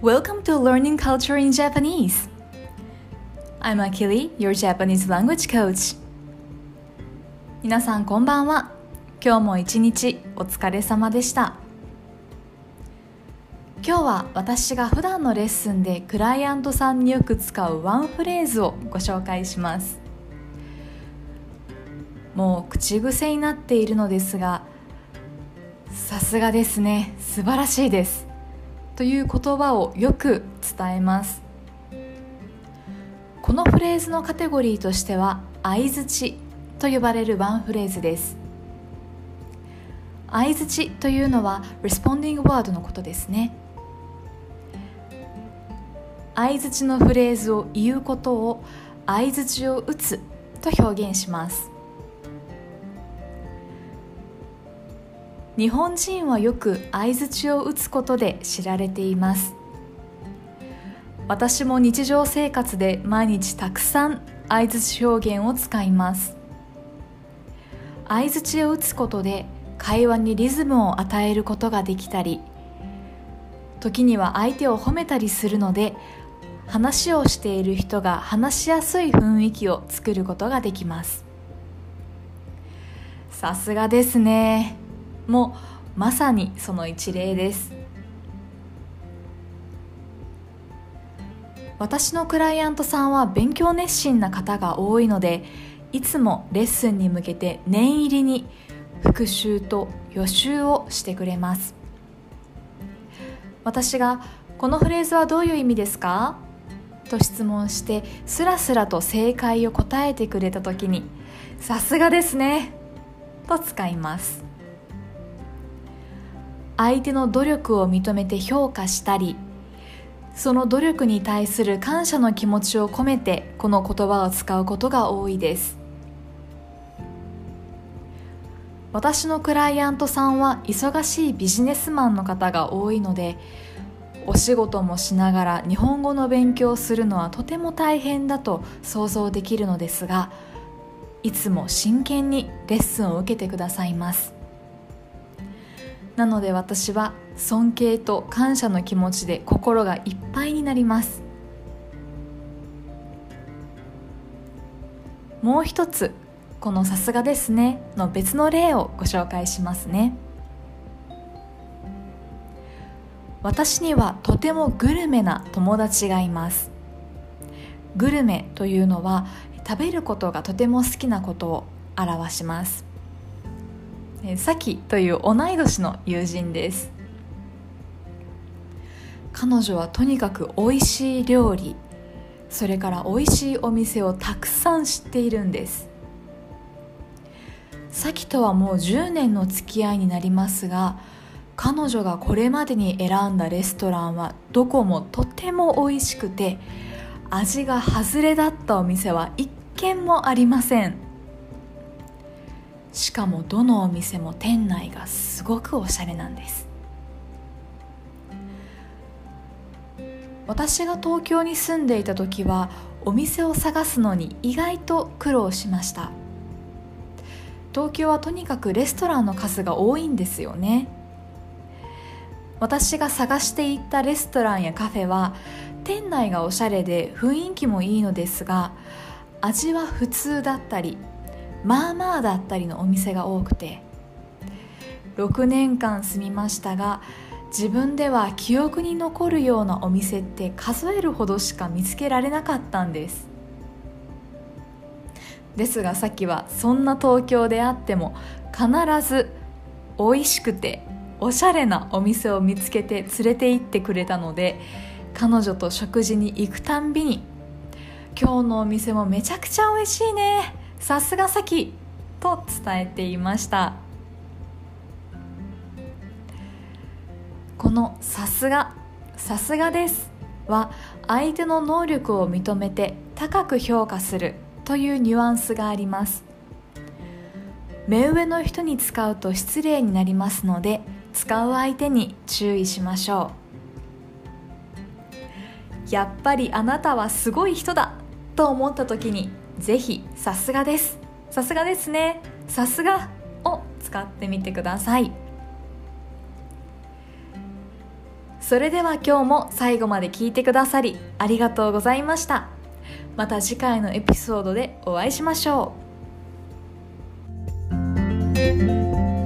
Welcome to Learning Culture in Japanese. I'm Akili, your Japanese language coach. 皆さんこんばんは。今日も一日お疲れ様でした。今日は私が普段のレッスンでクライアントさんによく使うワンフレーズをご紹介します。もう口癖になっているのですが、さすがですね、素晴らしいです。という言葉をよく伝えます。このフレーズのカテゴリーとしては相槌と呼ばれるワンフレーズです。相槌というのはレスポンディングワードのことですね。相槌のフレーズを言うことを相槌を打つと表現します。日本人はよく相槌を打つことで知られています。私も日常生活で毎日たくさん相槌表現を使います。相槌を打つことで会話にリズムを与えることができたり、時には相手を褒めたりするので、話をしている人が話しやすい雰囲気を作ることができます。さすがですね。もまさにその一例です。私のクライアントさんは勉強熱心な方が多いので、いつもレッスンに向けて念入りに復習と予習をしてくれます。私がこのフレーズはどういう意味ですか？と質問して、スラスラと正解を答えてくれたときに、さすがですねと使います。相手の努力を認めて評価したり、その努力に対する感謝の気持ちを込めてこの言葉を使うことが多いです。私のクライアントさんは忙しいビジネスマンの方が多いので、お仕事もしながら日本語の勉強をするのはとても大変だと想像できるのですが、いつも真剣にレッスンを受けてくださいます。なので私は尊敬と感謝の気持ちで心がいっぱいになります。もう一つ、このさすがですねの別の例をご紹介しますね。私にはとてもグルメな友達がいます。グルメというのは食べることがとても好きなことを表します。サキという同い年の友人です。彼女はとにかく美味しい料理、それから美味しいお店をたくさん知っているんです。サキとはもう10年の付き合いになりますが、彼女がこれまでに選んだレストランはどこもとても美味しくて、味が外れだったお店は一軒もありません。しかもどのお店も店内がすごくおしゃれなんです。私が東京に住んでいた時はお店を探すのに意外と苦労しました。東京はとにかくレストランの数が多いんですよね。私が探していったレストランやカフェは店内がおしゃれで雰囲気もいいのですが、味は普通だったりまあまあだったりのお店が多くて、6年間住みましたが、自分では記憶に残るようなお店って数えるほどしか見つけられなかったんです。ですがさっきはそんな東京であっても必ず美味しくておしゃれなお店を見つけて連れて行ってくれたので、彼女と食事に行くたんびに、今日のお店もめちゃくちゃ美味しいね、さすが先と伝えていました。このさすがですは、相手の能力を認めて高く評価するというニュアンスがあります。目上の人に使うと失礼になりますので、使う相手に注意しましょう。やっぱりあなたはすごい人だと思った時に、ぜひさすがです、さすがですね、さすがを使ってみてください。それでは今日も最後まで聞いてくださりありがとうございました。また次回のエピソードでお会いしましょう。